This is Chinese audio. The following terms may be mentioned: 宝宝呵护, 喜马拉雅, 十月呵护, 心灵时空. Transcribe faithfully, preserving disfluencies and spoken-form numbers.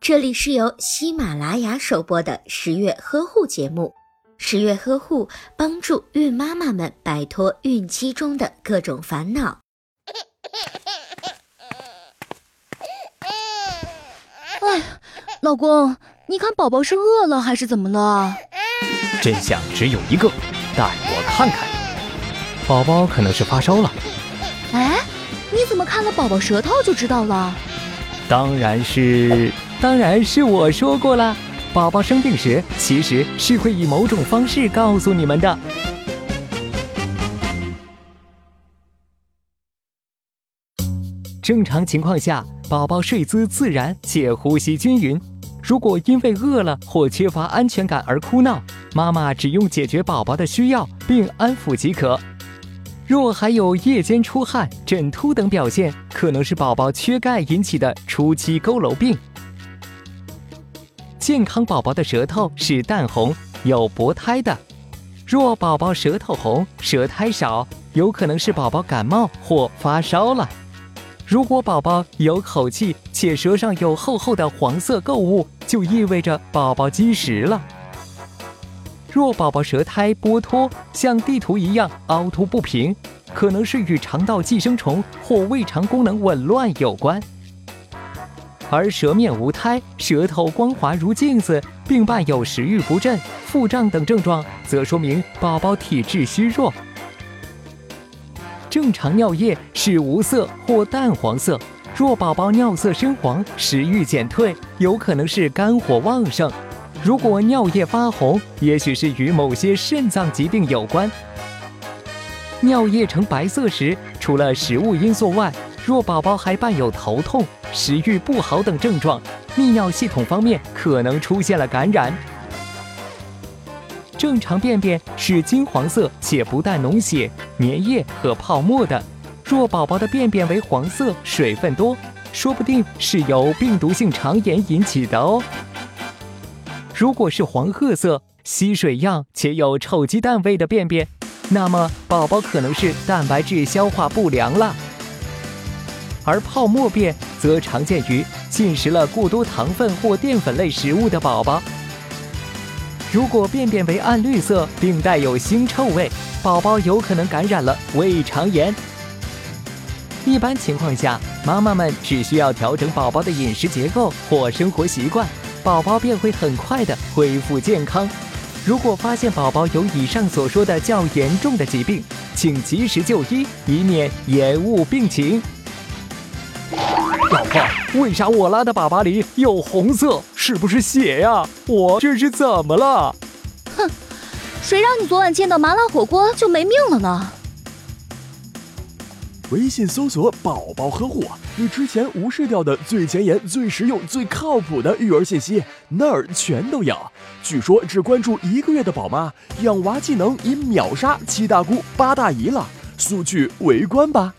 这里是由喜马拉雅首播的十月呵护节目。十月呵护帮助孕妈妈们摆脱孕期中的各种烦恼。哎，老公，你看宝宝是饿了还是怎么了？真相只有一个，带我看看。宝宝可能是发烧了。哎，你怎么看了宝宝舌头就知道了？当然是，当然是我说过了。宝宝生病时，其实是会以某种方式告诉你们的。正常情况下，宝宝睡姿自然且呼吸均匀。如果因为饿了或缺乏安全感而哭闹，妈妈只用解决宝宝的需要并安抚即可。若还有夜间出汗、枕秃等表现，可能是宝宝缺钙引起的初期佝偻病。健康宝宝的舌头是淡红，有薄苔的。若宝宝舌头红、舌苔少，有可能是宝宝感冒或发烧了。如果宝宝有口气且舌上有厚厚的黄色垢物，就意味着宝宝积食了。若宝宝舌苔剥脱，像地图一样凹凸不平，可能是与肠道寄生虫或胃肠功能紊乱有关。而舌面无苔，舌头光滑如镜子，并伴有食欲不振、腹胀等症状，则说明宝宝体质虚弱。正常尿液是无色或淡黄色，若宝宝尿色深黄，食欲减退，有可能是肝火旺盛。如果尿液发红，也许是与某些肾脏疾病有关。尿液呈白色时，除了食物因素外，若宝宝还伴有头痛、食欲不好等症状，泌尿系统方面可能出现了感染。正常便便是金黄色且不带脓血、粘液和泡沫的，若宝宝的便便为黄色、水分多，说不定是由病毒性肠炎引起的哦。如果是黄褐色、吸水样且有臭鸡蛋味的便便，那么宝宝可能是蛋白质消化不良了。而泡沫便则常见于进食了过多糖分或淀粉类食物的宝宝。如果便便为暗绿色并带有腥臭味，宝宝有可能感染了胃肠炎。一般情况下，妈妈们只需要调整宝宝的饮食结构或生活习惯，宝宝便会很快的恢复健康。如果发现宝宝有以上所说的较严重的疾病，请及时就医，以免延误病情。老婆，为啥我拉的粑粑里有红色？是不是血呀、啊？我这是怎么了？哼，谁让你昨晚见到麻辣火锅就没命了呢？微信搜索“宝宝呵护”，你之前无视掉的最前沿、最实用、最靠谱的育儿信息，那儿全都有。据说只关注一个月的宝妈，养娃技能已秒杀七大姑八大姨了。速去围观吧！